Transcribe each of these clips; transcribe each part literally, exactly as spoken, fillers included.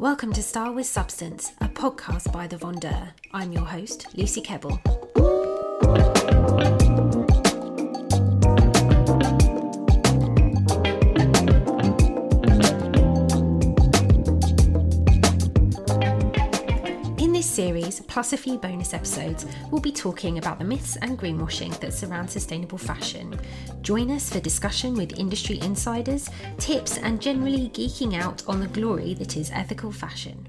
Welcome to Style with Substance, a podcast by the Vendeur. I'm your host, Lucy Kebbell. In this series, plus a few bonus episodes, we'll be talking about the myths and greenwashing that surround sustainable fashion. Join us for discussion with industry insiders, tips, and generally geeking out on the glory that is ethical fashion.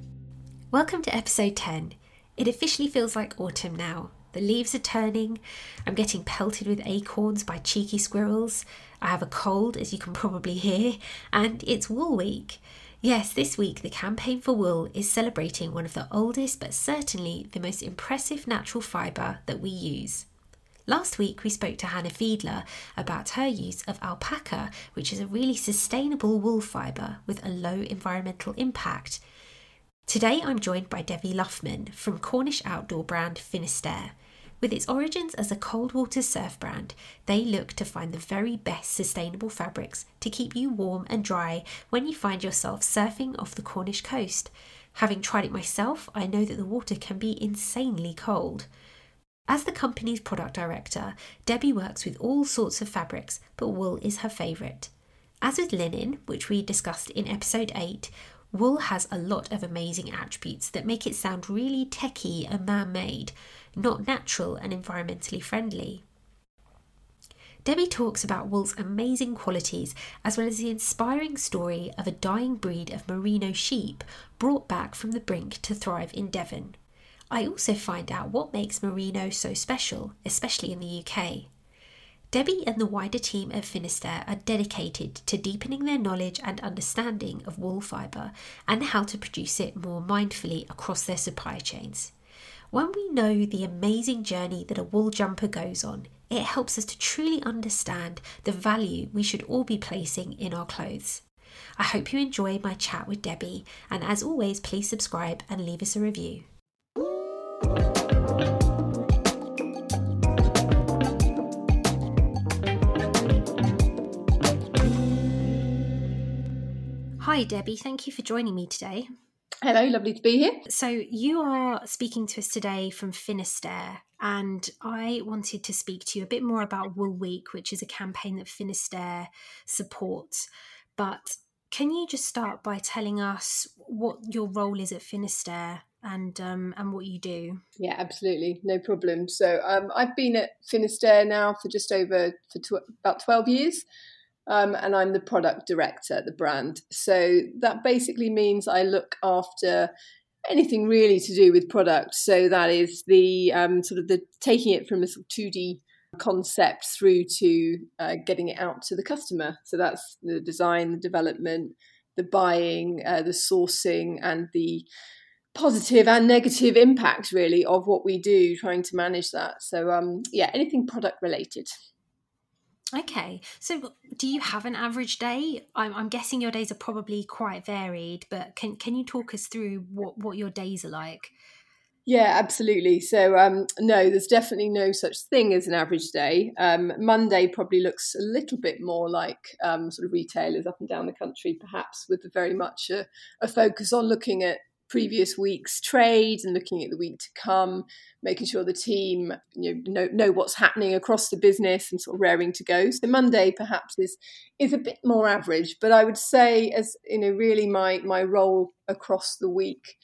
Welcome to episode ten. It officially feels like autumn now. The leaves are turning, I'm getting pelted with acorns by cheeky squirrels, I have a cold, as you can probably hear, and it's Wool Week. Yes, this week the Campaign for Wool is celebrating one of the oldest but certainly the most impressive natural fibre that we use. Last week we spoke to Hanna Fiedler about her use of alpaca, which is a really sustainable wool fibre with a low environmental impact. Today I'm joined by Debbie Luffman from Cornish outdoor brand Finisterre. With its origins as a cold water surf brand, they look to find the very best sustainable fabrics to keep you warm and dry when you find yourself surfing off the Cornish coast. Having tried it myself, I know that the water can be insanely cold. As the company's product director, Debbie works with all sorts of fabrics, but wool is her favourite. As with linen, which we discussed in episode eight, wool has a lot of amazing attributes that make it sound really techy and man-made, not natural and environmentally friendly. Debbie talks about wool's amazing qualities as well as the inspiring story of a dying breed of merino sheep brought back from the brink to thrive in Devon. I also find out what makes merino so special, especially in the U K. Debbie and the wider team at Finisterre are dedicated to deepening their knowledge and understanding of wool fibre and how to produce it more mindfully across their supply chains. When we know the amazing journey that a wool jumper goes on, it helps us to truly understand the value we should all be placing in our clothes. I hope you enjoy my chat with Debbie, and as always, please subscribe and leave us a review. Hi Debbie, thank you for joining me today. Hello, lovely to be here. So you are speaking to us today from Finisterre, and I wanted to speak to you a bit more about Wool Week, which is a campaign that Finisterre supports. But can you just start by telling us what your role is at Finisterre and um, and what you do? Yeah, absolutely, no problem. So um, I've been at Finisterre now for just over for tw- about twelve years. Um, and I'm the product director at the brand. So that basically means I look after anything really to do with product. So that is the um, sort of the taking it from a sort of two D concept through to uh, getting it out to the customer. So that's the design, the development, the buying, uh, the sourcing, and the positive and negative impact really of what we do, trying to manage that. So um, yeah, anything product related. Okay, so do you have an average day? I'm, I'm guessing your days are probably quite varied, but can can you talk us through what, what your days are like? Yeah, absolutely. So um, no, there's definitely no such thing as an average day. Um, Monday probably looks a little bit more like um, sort of retailers up and down the country, perhaps with very much a, a focus on looking at previous week's trade and looking at the week to come, making sure the team you know, know know what's happening across the business and sort of raring to go. So Monday perhaps is is a bit more average, but I would say as you know, really my my role across the week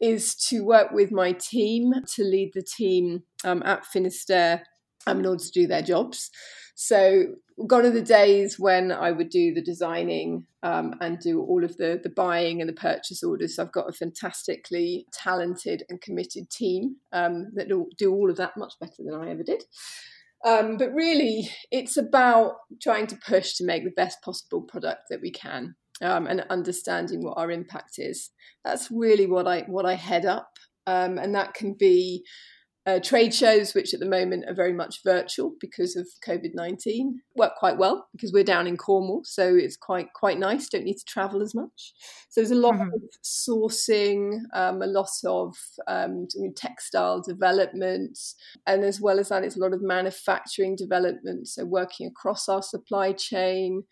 is to work with my team to lead the team um, at Finisterre um, in order to do their jobs. So gone are the days when I would do the designing um, and do all of the, the buying and the purchase orders. So I've got a fantastically talented and committed team um, that do all of that much better than I ever did. Um, but really, it's about trying to push to make the best possible product that we can um, and understanding what our impact is. That's really what I what I head up. Um, and that can be Uh, trade shows, which at the moment are very much virtual because of covid nineteen, work quite well because we're down in Cornwall, so it's quite quite nice, don't need to travel as much. So there's a lot mm-hmm. of sourcing, um, a lot of um, textile development, and as well as that it's a lot of manufacturing development, so working across our supply chain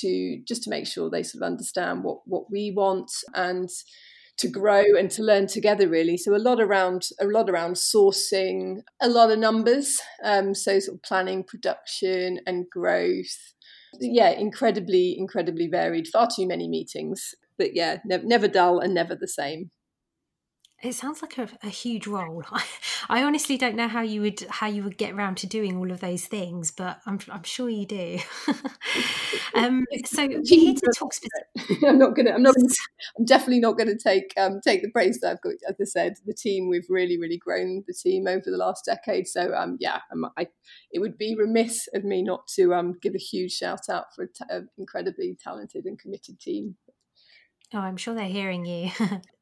to just to make sure they sort of understand what, what we want and to grow and to learn together, really. So a lot around a lot around sourcing, a lot of numbers, um, so sort of planning, production and growth. Yeah, incredibly, incredibly varied. Far too many meetings, but yeah, ne- never dull and never the same. It sounds like a, a huge role. I, I honestly don't know how you would how you would get around to doing all of those things, but I'm I'm sure you do. um, so we're here to talk specifically. I'm not gonna. I'm not. I'm definitely not going to take um, take the praise that I've got. As I said, the team, we've really really grown the team over the last decade. So um, yeah, I'm, I, it would be remiss of me not to um give a huge shout out for an incredibly talented and committed team. Oh, I'm sure they're hearing you.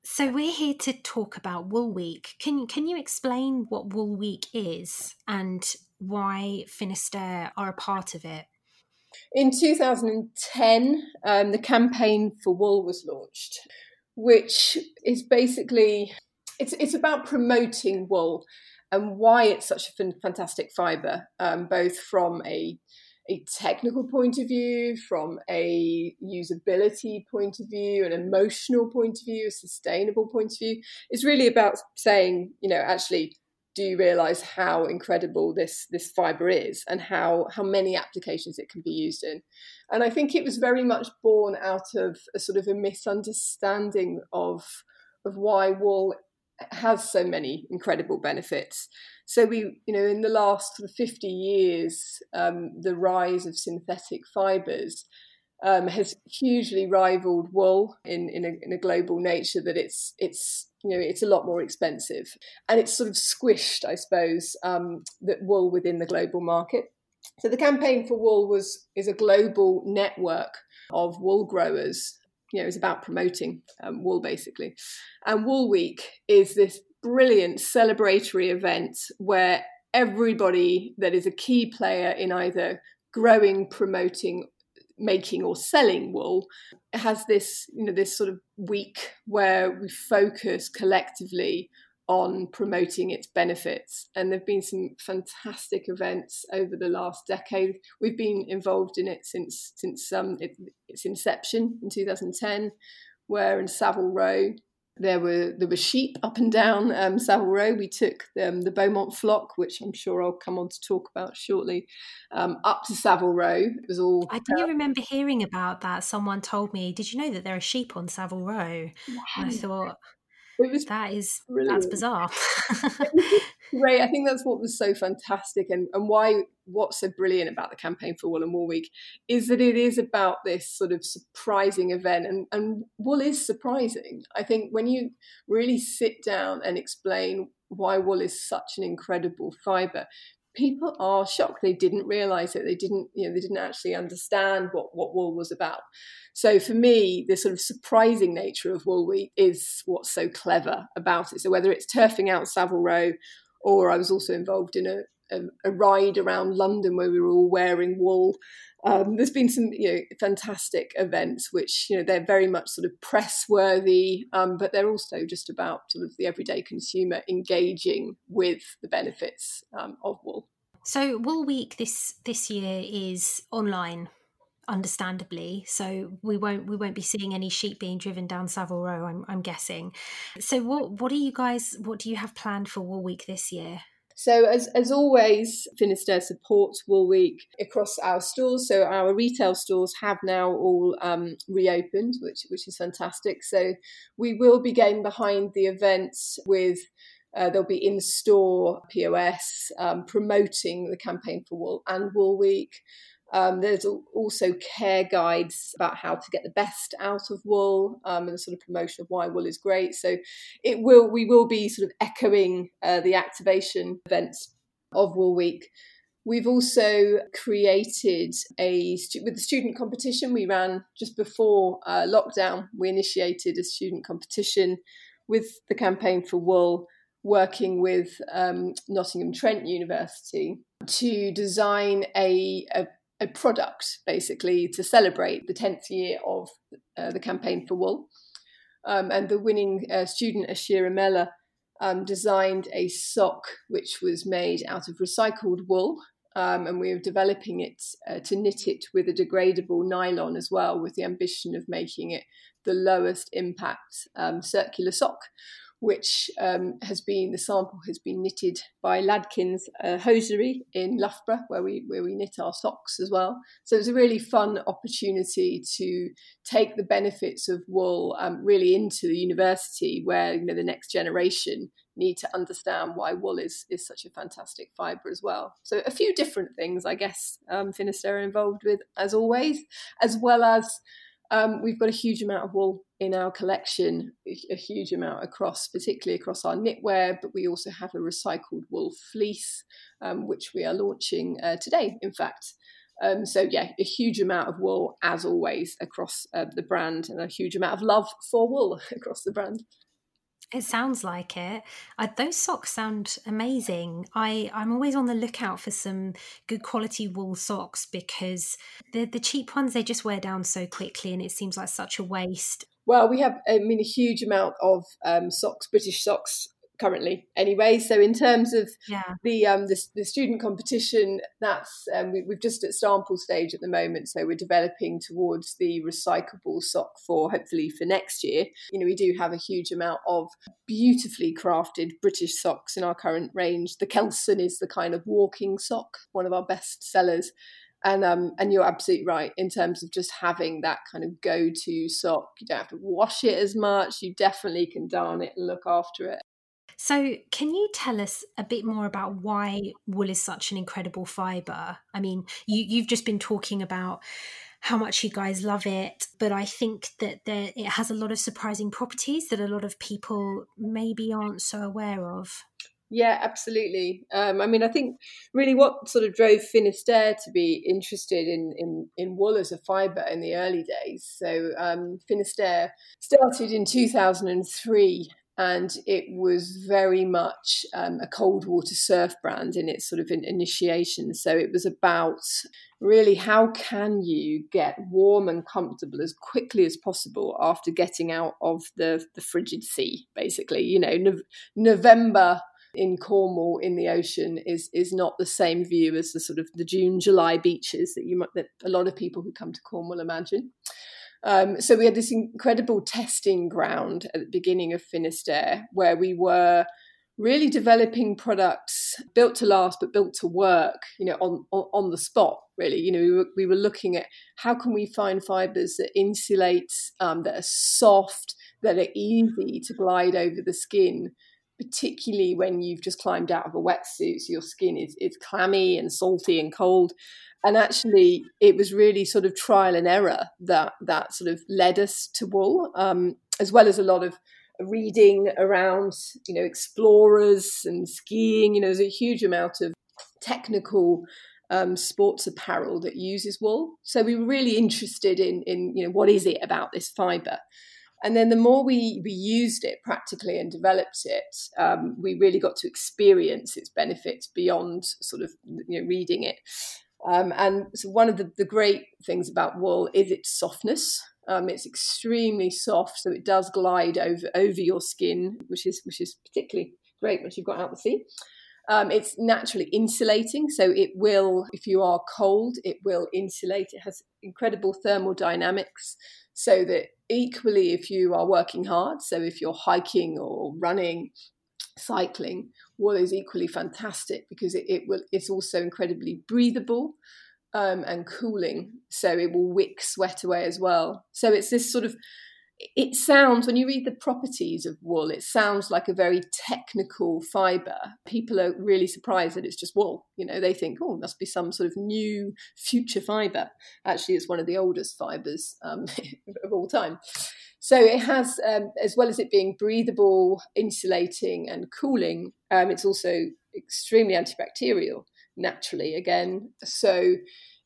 So we're here to talk about Wool Week. Can can you explain what Wool Week is and why Finisterre are a part of it? In two thousand ten, um, the Campaign for Wool was launched, which is basically, it's it's about promoting wool and why it's such a fantastic fibre, um, both from a a technical point of view, from a usability point of view, an emotional point of view, a sustainable point of view. It's really about saying, you know, actually, do you realise how incredible this this fibre is and how, how many applications it can be used in? And I think it was very much born out of a sort of a misunderstanding of, of why wool has so many incredible benefits. So we, you know, in the last fifty years, um, the rise of synthetic fibres um, has hugely rivaled wool in in a, in a global nature that it's it's you know it's a lot more expensive, and it's sort of squished, I suppose, um, that wool within the global market. So the Campaign for Wool was is a global network of wool growers. You know, it's about promoting um, wool, basically. And Wool Week is this brilliant celebratory event where everybody that is a key player in either growing, promoting, making or selling wool has this, you know, this sort of week where we focus collectively on promoting its benefits. And there have been some fantastic events over the last decade. We've been involved in it since since um, it, its inception in two thousand ten, where in Savile Row there were there were sheep up and down um, Savile Row. We took um, the Bowmont Flock, which I'm sure I'll come on to talk about shortly, um, up to Savile Row. It was all. I do uh, remember hearing about that. Someone told me, "Did you know that there are sheep on Savile Row?" Wow. And I thought. It was that is brilliant. That's bizarre. Right, I think that's what was so fantastic, and, and why what's so brilliant about the Campaign for Wool and Wool Week is that it is about this sort of surprising event, and, and wool is surprising. I think when you really sit down and explain why wool is such an incredible fibre, people are shocked. They didn't realise it. They didn't, you know, they didn't actually understand what, what wool was about. So for me, the sort of surprising nature of Wool Week is what's so clever about it. So whether it's turfing out Savile Row, or I was also involved in a, a, a ride around London where we were all wearing wool. Um, there's been some, you know, fantastic events which, you know, they're very much sort of press worthy, um, but they're also just about sort of the everyday consumer engaging with the benefits um, of wool. So Wool Week this this year is online, understandably. So we won't we won't be seeing any sheep being driven down Savile Row, I'm, I'm guessing. So what what are you guys? What do you have planned for Wool Week this year? So as as always, Finisterre supports Wool Week across our stores. So our retail stores have now all um, reopened, which which is fantastic. So we will be getting behind the events with uh, there'll be in-store P O S um, promoting the Campaign for Wool and Wool Week. Um, there's also care guides about how to get the best out of wool um, and the sort of promotion of why wool is great. So it will we will be sort of echoing uh, the activation events of Wool Week. We've also created a, with the student competition we ran just before uh, lockdown, we initiated a student competition with the Campaign for Wool, working with um, Nottingham Trent University to design a, a a product, basically, to celebrate the tenth year of uh, the Campaign for Wool. Um, and the winning uh, student, Ashira Mella, um, designed a sock which was made out of recycled wool. Um, and we were developing it uh, to knit it with a degradable nylon as well, with the ambition of making it the lowest impact um, circular sock, which um, has been, the sample has been knitted by Ladkins uh, hosiery in Loughborough, where we where we knit our socks as well. So it's a really fun opportunity to take the benefits of wool um, really into the university, where, you know, the next generation need to understand why wool is is such a fantastic fibre as well. So a few different things, I guess, um, Finisterre are involved with, as always, as well as Um, we've got a huge amount of wool in our collection, a huge amount across, particularly across our knitwear, but we also have a recycled wool fleece, um, which we are launching uh, today, in fact. Um, so, yeah, a huge amount of wool, as always, across uh, the brand, and a huge amount of love for wool across the brand. It sounds like it. Uh, those socks sound amazing. I, I'm always on the lookout for some good quality wool socks, because the, the cheap ones, they just wear down so quickly, and it seems like such a waste. Well, we have, I mean, a huge amount of um, socks, British socks, currently anyway. So in terms of yeah. the, um, the the student competition, that's um, we, we've just at sample stage at the moment, so we're developing towards the recyclable sock for hopefully for next year. You know, we do have a huge amount of beautifully crafted British socks in our current range. The Kelson is the kind of walking sock, one of our best sellers. And um, and you're absolutely right in terms of just having that kind of go-to sock. You don't have to wash it as much. You definitely can darn it and look after it. So can you tell us a bit more about why wool is such an incredible fibre? I mean, you, you've just been talking about how much you guys love it, but I think that there, it has a lot of surprising properties that a lot of people maybe aren't so aware of. Yeah, absolutely. Um, I mean, I think really what sort of drove Finisterre to be interested in in, in wool as a fibre in the early days. So um, Finisterre started in two thousand three. And it was very much um, a cold water surf brand in its sort of in- initiation. So it was about really how can you get warm and comfortable as quickly as possible after getting out of the, the frigid sea, basically. You know, no- November in Cornwall in the ocean is is not the same view as the sort of the June, July beaches that you might, that a lot of people who come to Cornwall imagine. Um, so we had this incredible testing ground at the beginning of Finisterre, where we were really developing products built to last, but built to work, you know, on, on, on the spot, really. You know, we were, we were looking at how can we find fibres that insulate, um, that are soft, that are easy to glide over the skin, particularly when you've just climbed out of a wetsuit, so your skin is, is clammy and salty and cold. And actually, it was really sort of trial and error that that sort of led us to wool, um, as well as a lot of reading around, you know, explorers and skiing. You know, there's a huge amount of technical um, sports apparel that uses wool. So we were really interested in, in you know, what is it about this fibre? And then the more we, we used it practically and developed it, um, we really got to experience its benefits beyond sort of, you know, reading it. Um, and so one of the, the great things about wool is its softness. Um, it's extremely soft, so it does glide over over your skin, which is which is particularly great once you've got out the sea. Um, it's naturally insulating, so it will, if you are cold, it will insulate. It has incredible thermal dynamics, so that equally if you are working hard, so if you're hiking or running, cycling, wool is equally fantastic because it, it will. It's also incredibly breathable um, and cooling, so it will wick sweat away as well. So it's this sort of. It sounds, when you read the properties of wool, it sounds like a very technical fibre. People are really surprised that it's just wool. You know, they think, oh, it must be some sort of new future fibre. Actually, it's one of the oldest fibres um, of all time. So it has, um, as well as it being breathable, insulating and cooling, um, it's also extremely antibacterial, naturally, again. So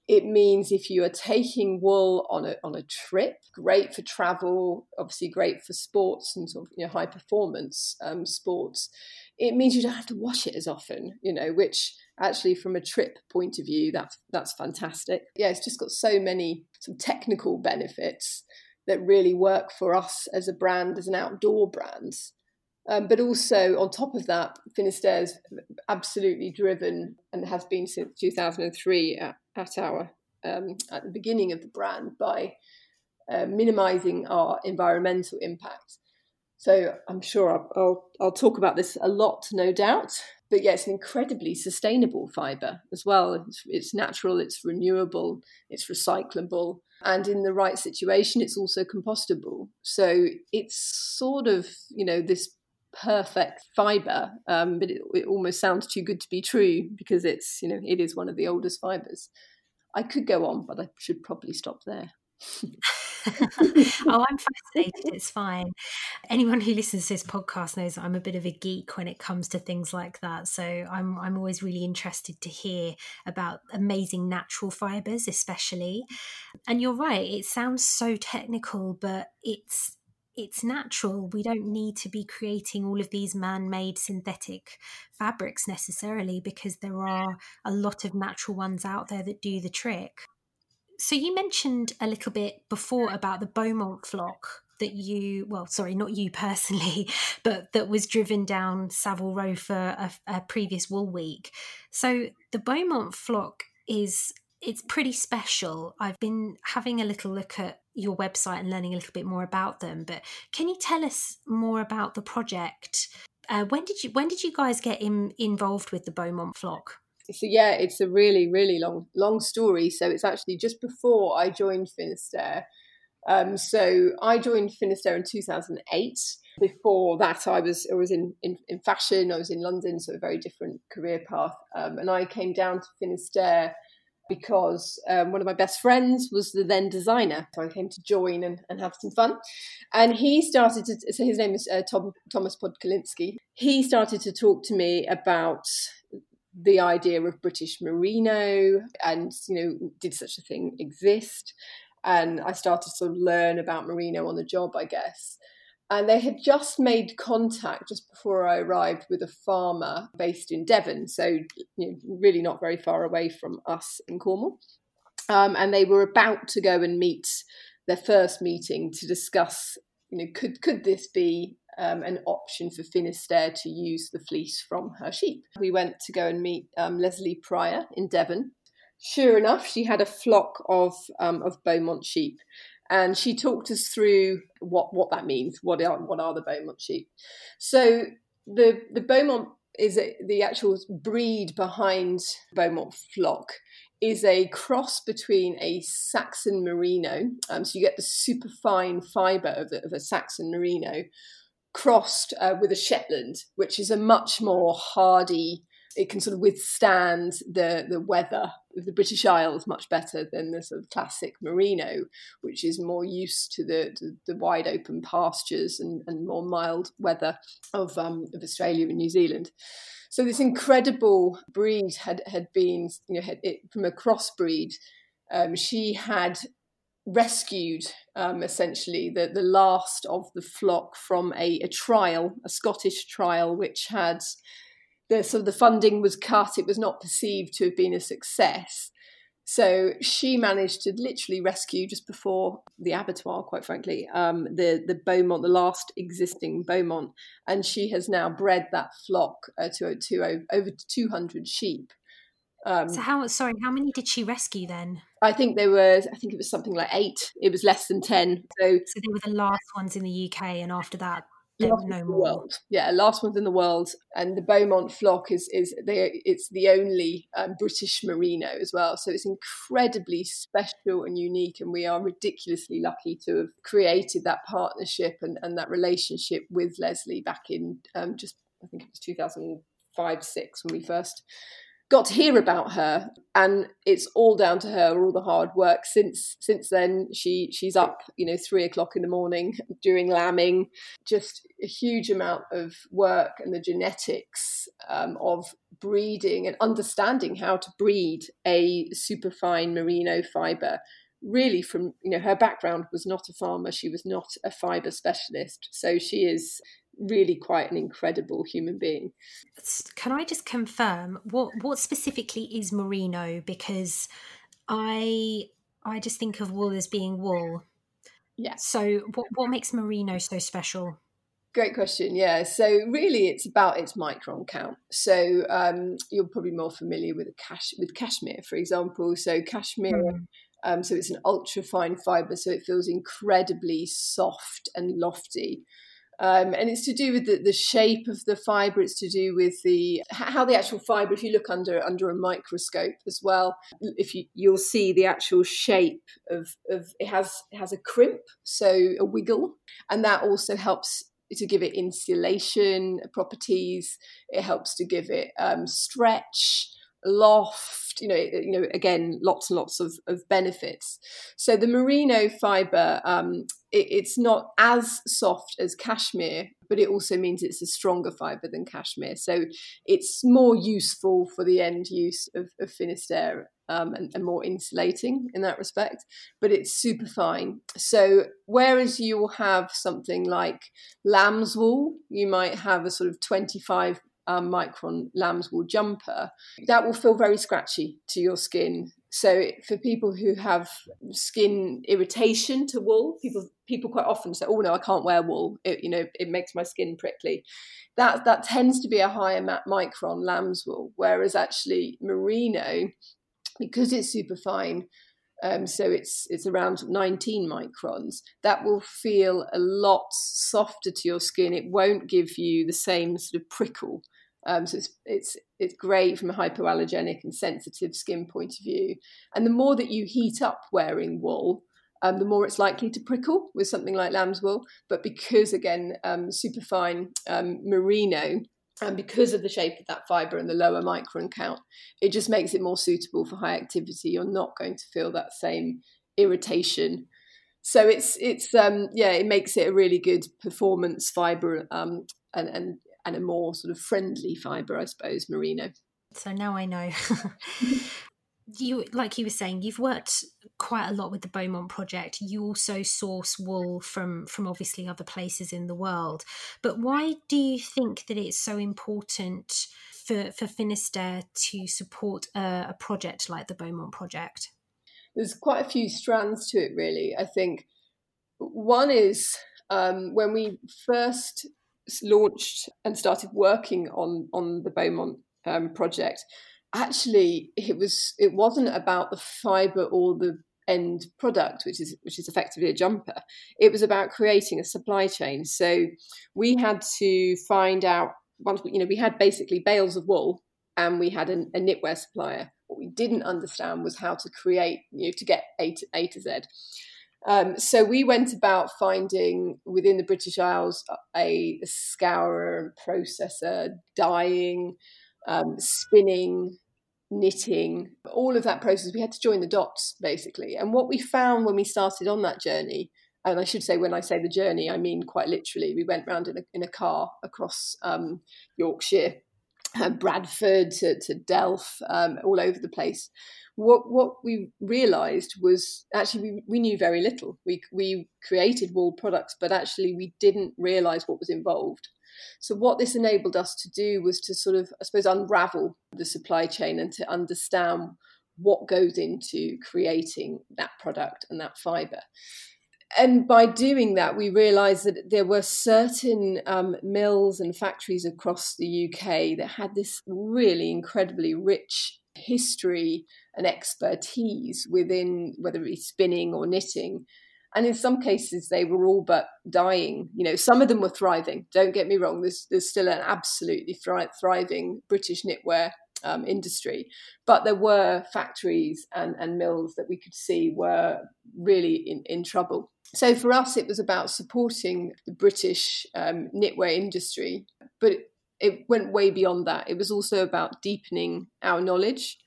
it means if you are taking wool on a on a trip, great for travel, obviously great for sports and sort of, you know, high performance um, sports, it means you don't have to wash it as often, you know, which actually from a trip point of view, that's, that's fantastic. Yeah, it's just got so many some technical benefits that really work for us as a brand, as an outdoor brand. Um, but also, on top of that, Finisterre's absolutely driven and has been since two thousand three at, at our um, at the beginning of the brand by uh, minimising our environmental impact. So I'm sure I'll, I'll, I'll talk about this a lot, no doubt. But yeah, it's an incredibly sustainable fibre as well. It's, it's natural, it's renewable, it's recyclable. And in the right situation, it's also compostable. So it's sort of, you know, this perfect fibre, um, but it, it almost sounds too good to be true because it's, you know, it is one of the oldest fibres. I could go on, but I should probably stop there. Oh, I'm fascinated. It's fine. Anyone who listens to this podcast knows I'm a bit of a geek when it comes to things like that. So I'm I'm always really interested to hear about amazing natural fibres, especially. And you're right. It sounds so technical, but it's it's natural. We don't need to be creating all of these man-made synthetic fabrics necessarily, because there are a lot of natural ones out there that do the trick. So you mentioned a little bit before about the Bowmont flock that you, well, sorry, not you personally, but that was driven down Savile Row for a, a previous wool week. So the Bowmont flock is, it's pretty special. I've been having a little look at your website and learning a little bit more about them, but can you tell us more about the project? Uh, when did you, when did you guys get in, involved with the Bowmont flock? So yeah, it's a really, really long, long story. So it's actually just before I joined Finisterre. Um, so I joined Finisterre in two thousand eight. Before that, I was I was in, in, in fashion. I was in London, so a very different career path. Um, and I came down to Finisterre because um, one of my best friends was the then designer. So I came to join and, and have some fun. And he started to, so his name is uh, Tom, Thomas Podkalinski. He started to talk to me about the idea of British merino and, you know, did such a thing exist? And I started to sort of learn about merino on the job, I guess. And they had just made contact just before I arrived with a farmer based in Devon. So, you know, really not very far away from us in Cornwall. Um, and they were about to go and meet their first meeting to discuss, you know, could, could this be Um, an option for Finisterre to use the fleece from her sheep. We went to go and meet um, Leslie Pryor in Devon. Sure enough, she had a flock of um, of Bowmont sheep, and she talked us through what, what that means. What are what are the Bowmont sheep? So the the Bowmont is a, the actual breed behind Bowmont flock is a cross between a Saxon merino. Um, so you get the superfine fibre of, of a Saxon merino, crossed uh, with a Shetland, which is a much more hardy, it can sort of withstand the, the weather of the British Isles much better than the sort of classic merino, which is more used to the to the wide open pastures and, and more mild weather of um, of Australia and New Zealand. So this incredible breed had, had been, you know, had it, from a crossbreed, um, she had rescued um, essentially the, the last of the flock from a, a trial, a Scottish trial, which had the sort of the funding was cut. It was not perceived to have been a success. So she managed to literally rescue just before the abattoir, quite frankly, um, the, the Bowmont, the last existing Bowmont. And she has now bred that flock uh, to, to over two hundred sheep. Um, so how sorry, how many did she rescue then? I think there was, I think it was something like eight. It was less than ten. So, so they were the last ones in the U K, and after that, there were no more. World. Yeah, last ones in the world. And the Bowmont flock is is they it's the only um, British merino as well. So it's incredibly special and unique, and we are ridiculously lucky to have created that partnership and, and that relationship with Leslie back in um, just I think it was two thousand five six when we first got to hear about her, and it's all down to her, all the hard work. Since since then, she she's up, you know, three o'clock in the morning doing lambing, just a huge amount of work and the genetics um, of breeding and understanding how to breed a superfine merino fibre. Really from, you know, her background was not a farmer, she was not a fibre specialist, so she is really quite an incredible human being. Can I just confirm what what specifically is merino? Because I I just think of wool as being wool. Yeah. So what what makes merino so special? Great question. Yeah. So really, it's about its micron count. So um, you're probably more familiar with a cash with cashmere, for example. So cashmere. Mm. Um, so it's an ultra fine fibre, so it feels incredibly soft and lofty. Um, and it's to do with the, the shape of the fibre. It's to do with the how the actual fibre, if you look under under a microscope as well, if you, you'll see the actual shape of, of it has it has a crimp, so a wiggle, and that also helps to give it insulation properties. It helps to give it um, stretch, loft, you know, you know, again, lots and lots of, of benefits. So the merino fibre, um, it, it's not as soft as cashmere, but it also means it's a stronger fibre than cashmere. So it's more useful for the end use of, of Finisterre um, and, and more insulating in that respect, but it's super fine. So whereas you will have something like lamb's wool, you might have a sort of twenty-five Um, micron lamb's wool jumper, that will feel very scratchy to your skin. So for people who have skin irritation to wool, people people quite often say, oh no, I can't wear wool, it, you know, it makes my skin prickly. That that tends to be a higher micron lamb's wool, whereas actually merino, because it's super fine, Um, so it's it's around nineteen microns, that will feel a lot softer to your skin. It won't give you the same sort of prickle. Um, so it's it's it's great from a hypoallergenic and sensitive skin point of view. And the more that you heat up wearing wool, um, the more it's likely to prickle with something like lamb's wool. But because, again, um, superfine um, merino, and because of the shape of that fibre and the lower micron count, it just makes it more suitable for high activity. You're not going to feel that same irritation. So it's it's um, yeah, it makes it a really good performance fibre um, and and and a more sort of friendly fibre, I suppose, merino. So now I know. You, like you were saying, you've worked quite a lot with the Bowmont project. You also source wool from from obviously other places in the world. But why do you think that it's so important for, for Finisterre to support a, a project like the Bowmont project? There's quite a few strands to it, really. I think one is um, when we first launched and started working on, on the Bowmont um, project, actually, it was it wasn't about the fibre or the end product, which is which is effectively a jumper. It was about creating a supply chain. So we had to find out once we, you know, we had basically bales of wool, and we had an, a knitwear supplier. What we didn't understand was how to create, you know, to get A to, A to Z. Um, so we went about finding within the British Isles a, a scourer, processor, dyeing, Um, spinning, knitting, all of that process. We had to join the dots, basically. And what we found when we started on that journey, and I should say when I say the journey, I mean quite literally, we went round in a, in a car across um, Yorkshire, uh, Bradford to, to Delft, um, all over the place. What what we realised was actually we, we knew very little. We, we created wool products, but actually we didn't realise what was involved. So what this enabled us to do was to sort of, I suppose, unravel the supply chain and to understand what goes into creating that product and that fibre. And by doing that, we realised that there were certain um, mills and factories across the U K that had this really incredibly rich history and expertise within whether it be spinning or knitting. And in some cases, they were all but dying. You know, some of them were thriving. Don't get me wrong. There's, there's still an absolutely thri- thriving British knitwear um, industry. But there were factories and, and mills that we could see were really in, in trouble. So for us, it was about supporting the British um, knitwear industry. But it, it went way beyond that. It was also about deepening our knowledge,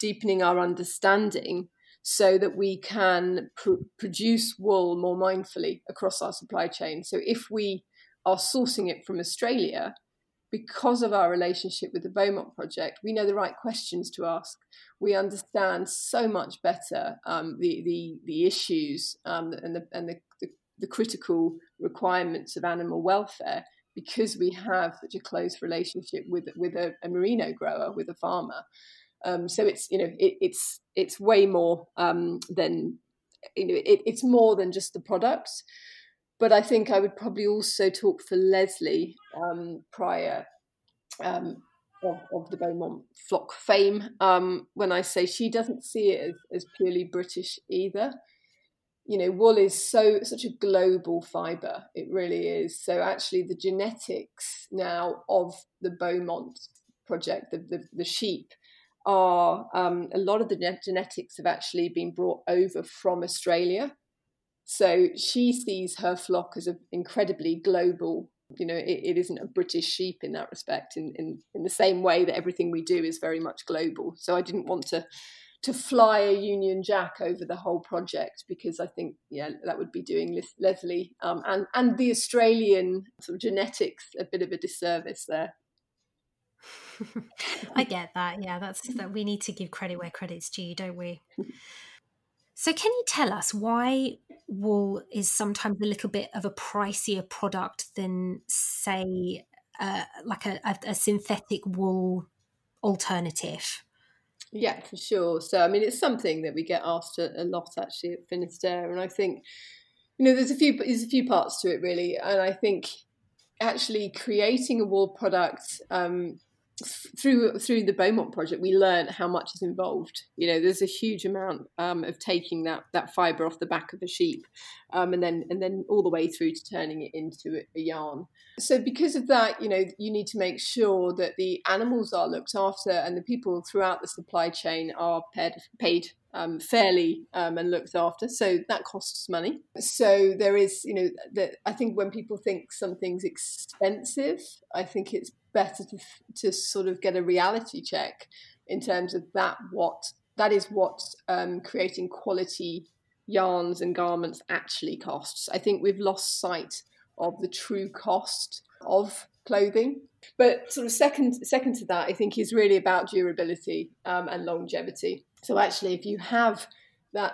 deepening our understanding, so that we can pr- produce wool more mindfully across our supply chain. So if we are sourcing it from Australia, because of our relationship with the Bowmont Project, we know the right questions to ask. We understand so much better um, the, the the issues um, and, the, and the, the, the critical requirements of animal welfare, because we have such a close relationship with, with a, a merino grower, with a farmer. Um, so it's, you know, it, it's it's way more um, than, you know, it, it's more than just the product. But I think I would probably also talk for Leslie um, Pryor um, of, of the Bowmont Flock fame um, when I say she doesn't see it as, as purely British either. You know, wool is so such a global fibre, it really is. So actually the genetics now of the Bowmont project, the, the, the sheep, are um, a lot of the genetics have actually been brought over from Australia. So she sees her flock as an incredibly global, you know, it, it isn't a British sheep in that respect, in, in, in the same way that everything we do is very much global. So I didn't want to, to fly a Union Jack over the whole project, because I think, yeah, that would be doing Leslie um, and, and the Australian sort of genetics a bit of a disservice there. I get that. Yeah, that's that. We need to give credit where credit's due, don't we? So can you tell us why wool is sometimes a little bit of a pricier product than, say, uh, like a, a synthetic wool alternative? Yeah, for sure. So, I mean, it's something that we get asked a, a lot, actually, at Finisterre. And I think, you know, there's a few there's a few parts to it, really. And I think actually creating a wool product um Through through the Bowmont project, we learned how much is involved. You know, there's a huge amount um, of taking that that fibre off the back of a sheep, um, and then and then all the way through to turning it into a yarn. So because of that, you know, you need to make sure that the animals are looked after and the people throughout the supply chain are paid paid um, fairly um, and looked after. So that costs money. So there is, you know, that I think when people think something's expensive, I think it's better to, to sort of get a reality check in terms of that what that is what um, creating quality yarns and garments actually costs. I think we've lost sight of the true cost of clothing. But sort of second second to that, I think, is really about durability um, and longevity. So actually, if you have that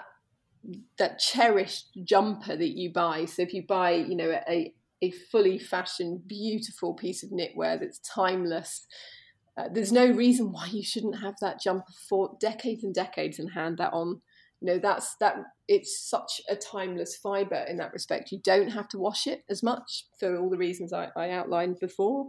that cherished jumper that you buy, so if you buy, you know, a a fully fashioned, beautiful piece of knitwear that's timeless, Uh, there's no reason why you shouldn't have that jumper for decades and decades and hand that on. You know, that's that. It's such a timeless fibre in that respect. You don't have to wash it as much for all the reasons I, I outlined before.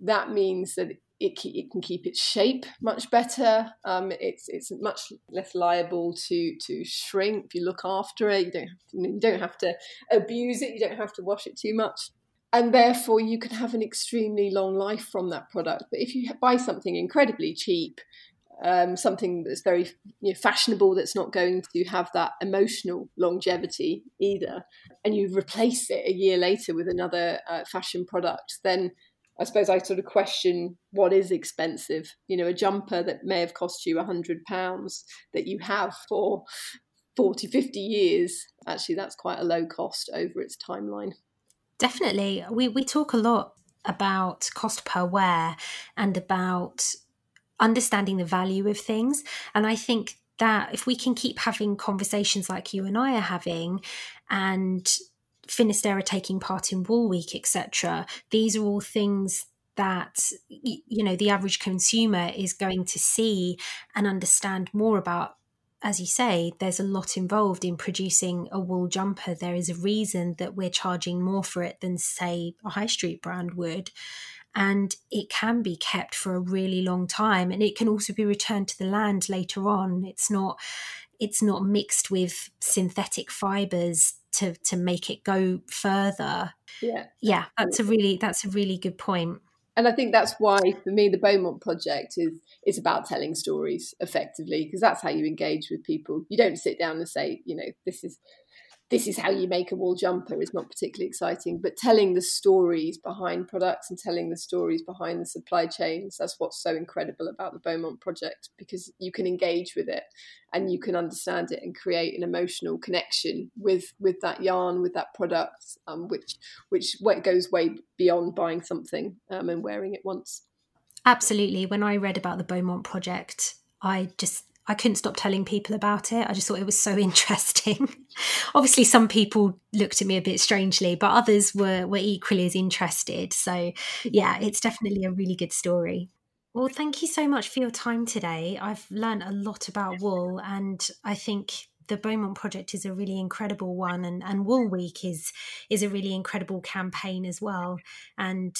That means that it it can keep its shape much better. Um, it's it's much less liable to to shrink if you look after it. You don't have to, you don't have to abuse it. You don't have to wash it too much. And therefore, you can have an extremely long life from that product. But if you buy something incredibly cheap, um, something that's very, you know, fashionable, that's not going to have that emotional longevity either, and you replace it a year later with another uh, fashion product, then I suppose I sort of question what is expensive. You know, a jumper that may have cost you one hundred pounds that you have for forty, fifty years, actually that's quite a low cost over its timeline. Definitely. We we talk a lot about cost per wear and about understanding the value of things. And I think that if we can keep having conversations like you and I are having, and Finisterre taking part in Wool Week, et cetera, these are all things that, you know, the average consumer is going to see and understand more about. As you say, there's a lot involved in producing a wool jumper. There is a reason that we're charging more for it than, say, a high street brand would. And it can be kept for a really long time. And it can also be returned to the land later on. It's not it's not mixed with synthetic fibres to, to make it go further. Yeah. Yeah, that's a really that's a really good point. And I think that's why, for me, the Bowmont project is is about telling stories effectively, because that's how you engage with people. You don't sit down and say, you know, this is this is how you make a wool jumper. It's not particularly exciting, but telling the stories behind products and telling the stories behind the supply chains, that's what's so incredible about the Bowmont project, because you can engage with it and you can understand it and create an emotional connection with with that yarn, with that product, um, which which goes way beyond buying something um, and wearing it once. Absolutely. When I read about the Bowmont project, I just I couldn't stop telling people about it. I just thought it was so interesting. Obviously, some people looked at me a bit strangely, but others were, were equally as interested. So, yeah, it's definitely a really good story. Well, thank you so much for your time today. I've learned a lot about wool, and I think the Bowmont project is a really incredible one, and, and Wool Week is is a really incredible campaign as well. And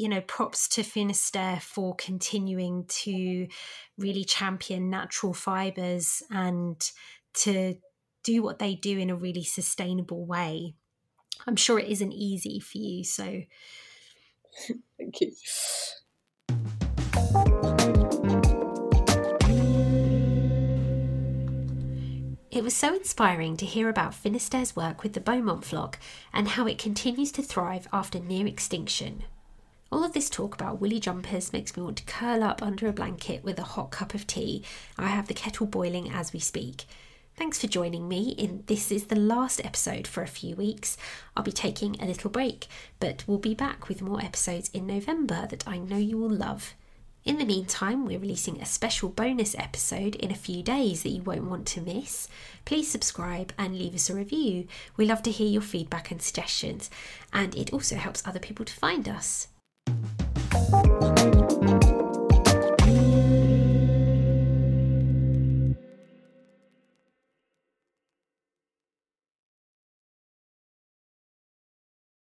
you know, props to Finisterre for continuing to really champion natural fibres and to do what they do in a really sustainable way. I'm sure it isn't easy for you, so... Thank you. It was so inspiring to hear about Finisterre's work with the Bowmont flock and how it continues to thrive after near extinction. All of this talk about woolly jumpers makes me want to curl up under a blanket with a hot cup of tea. I have the kettle boiling as we speak. Thanks for joining me in this is the last episode for a few weeks. I'll be taking a little break, but we'll be back with more episodes in November that I know you will love. In the meantime, we're releasing a special bonus episode in a few days that you won't want to miss. Please subscribe and leave us a review. We love to hear your feedback and suggestions, and it also helps other people to find us.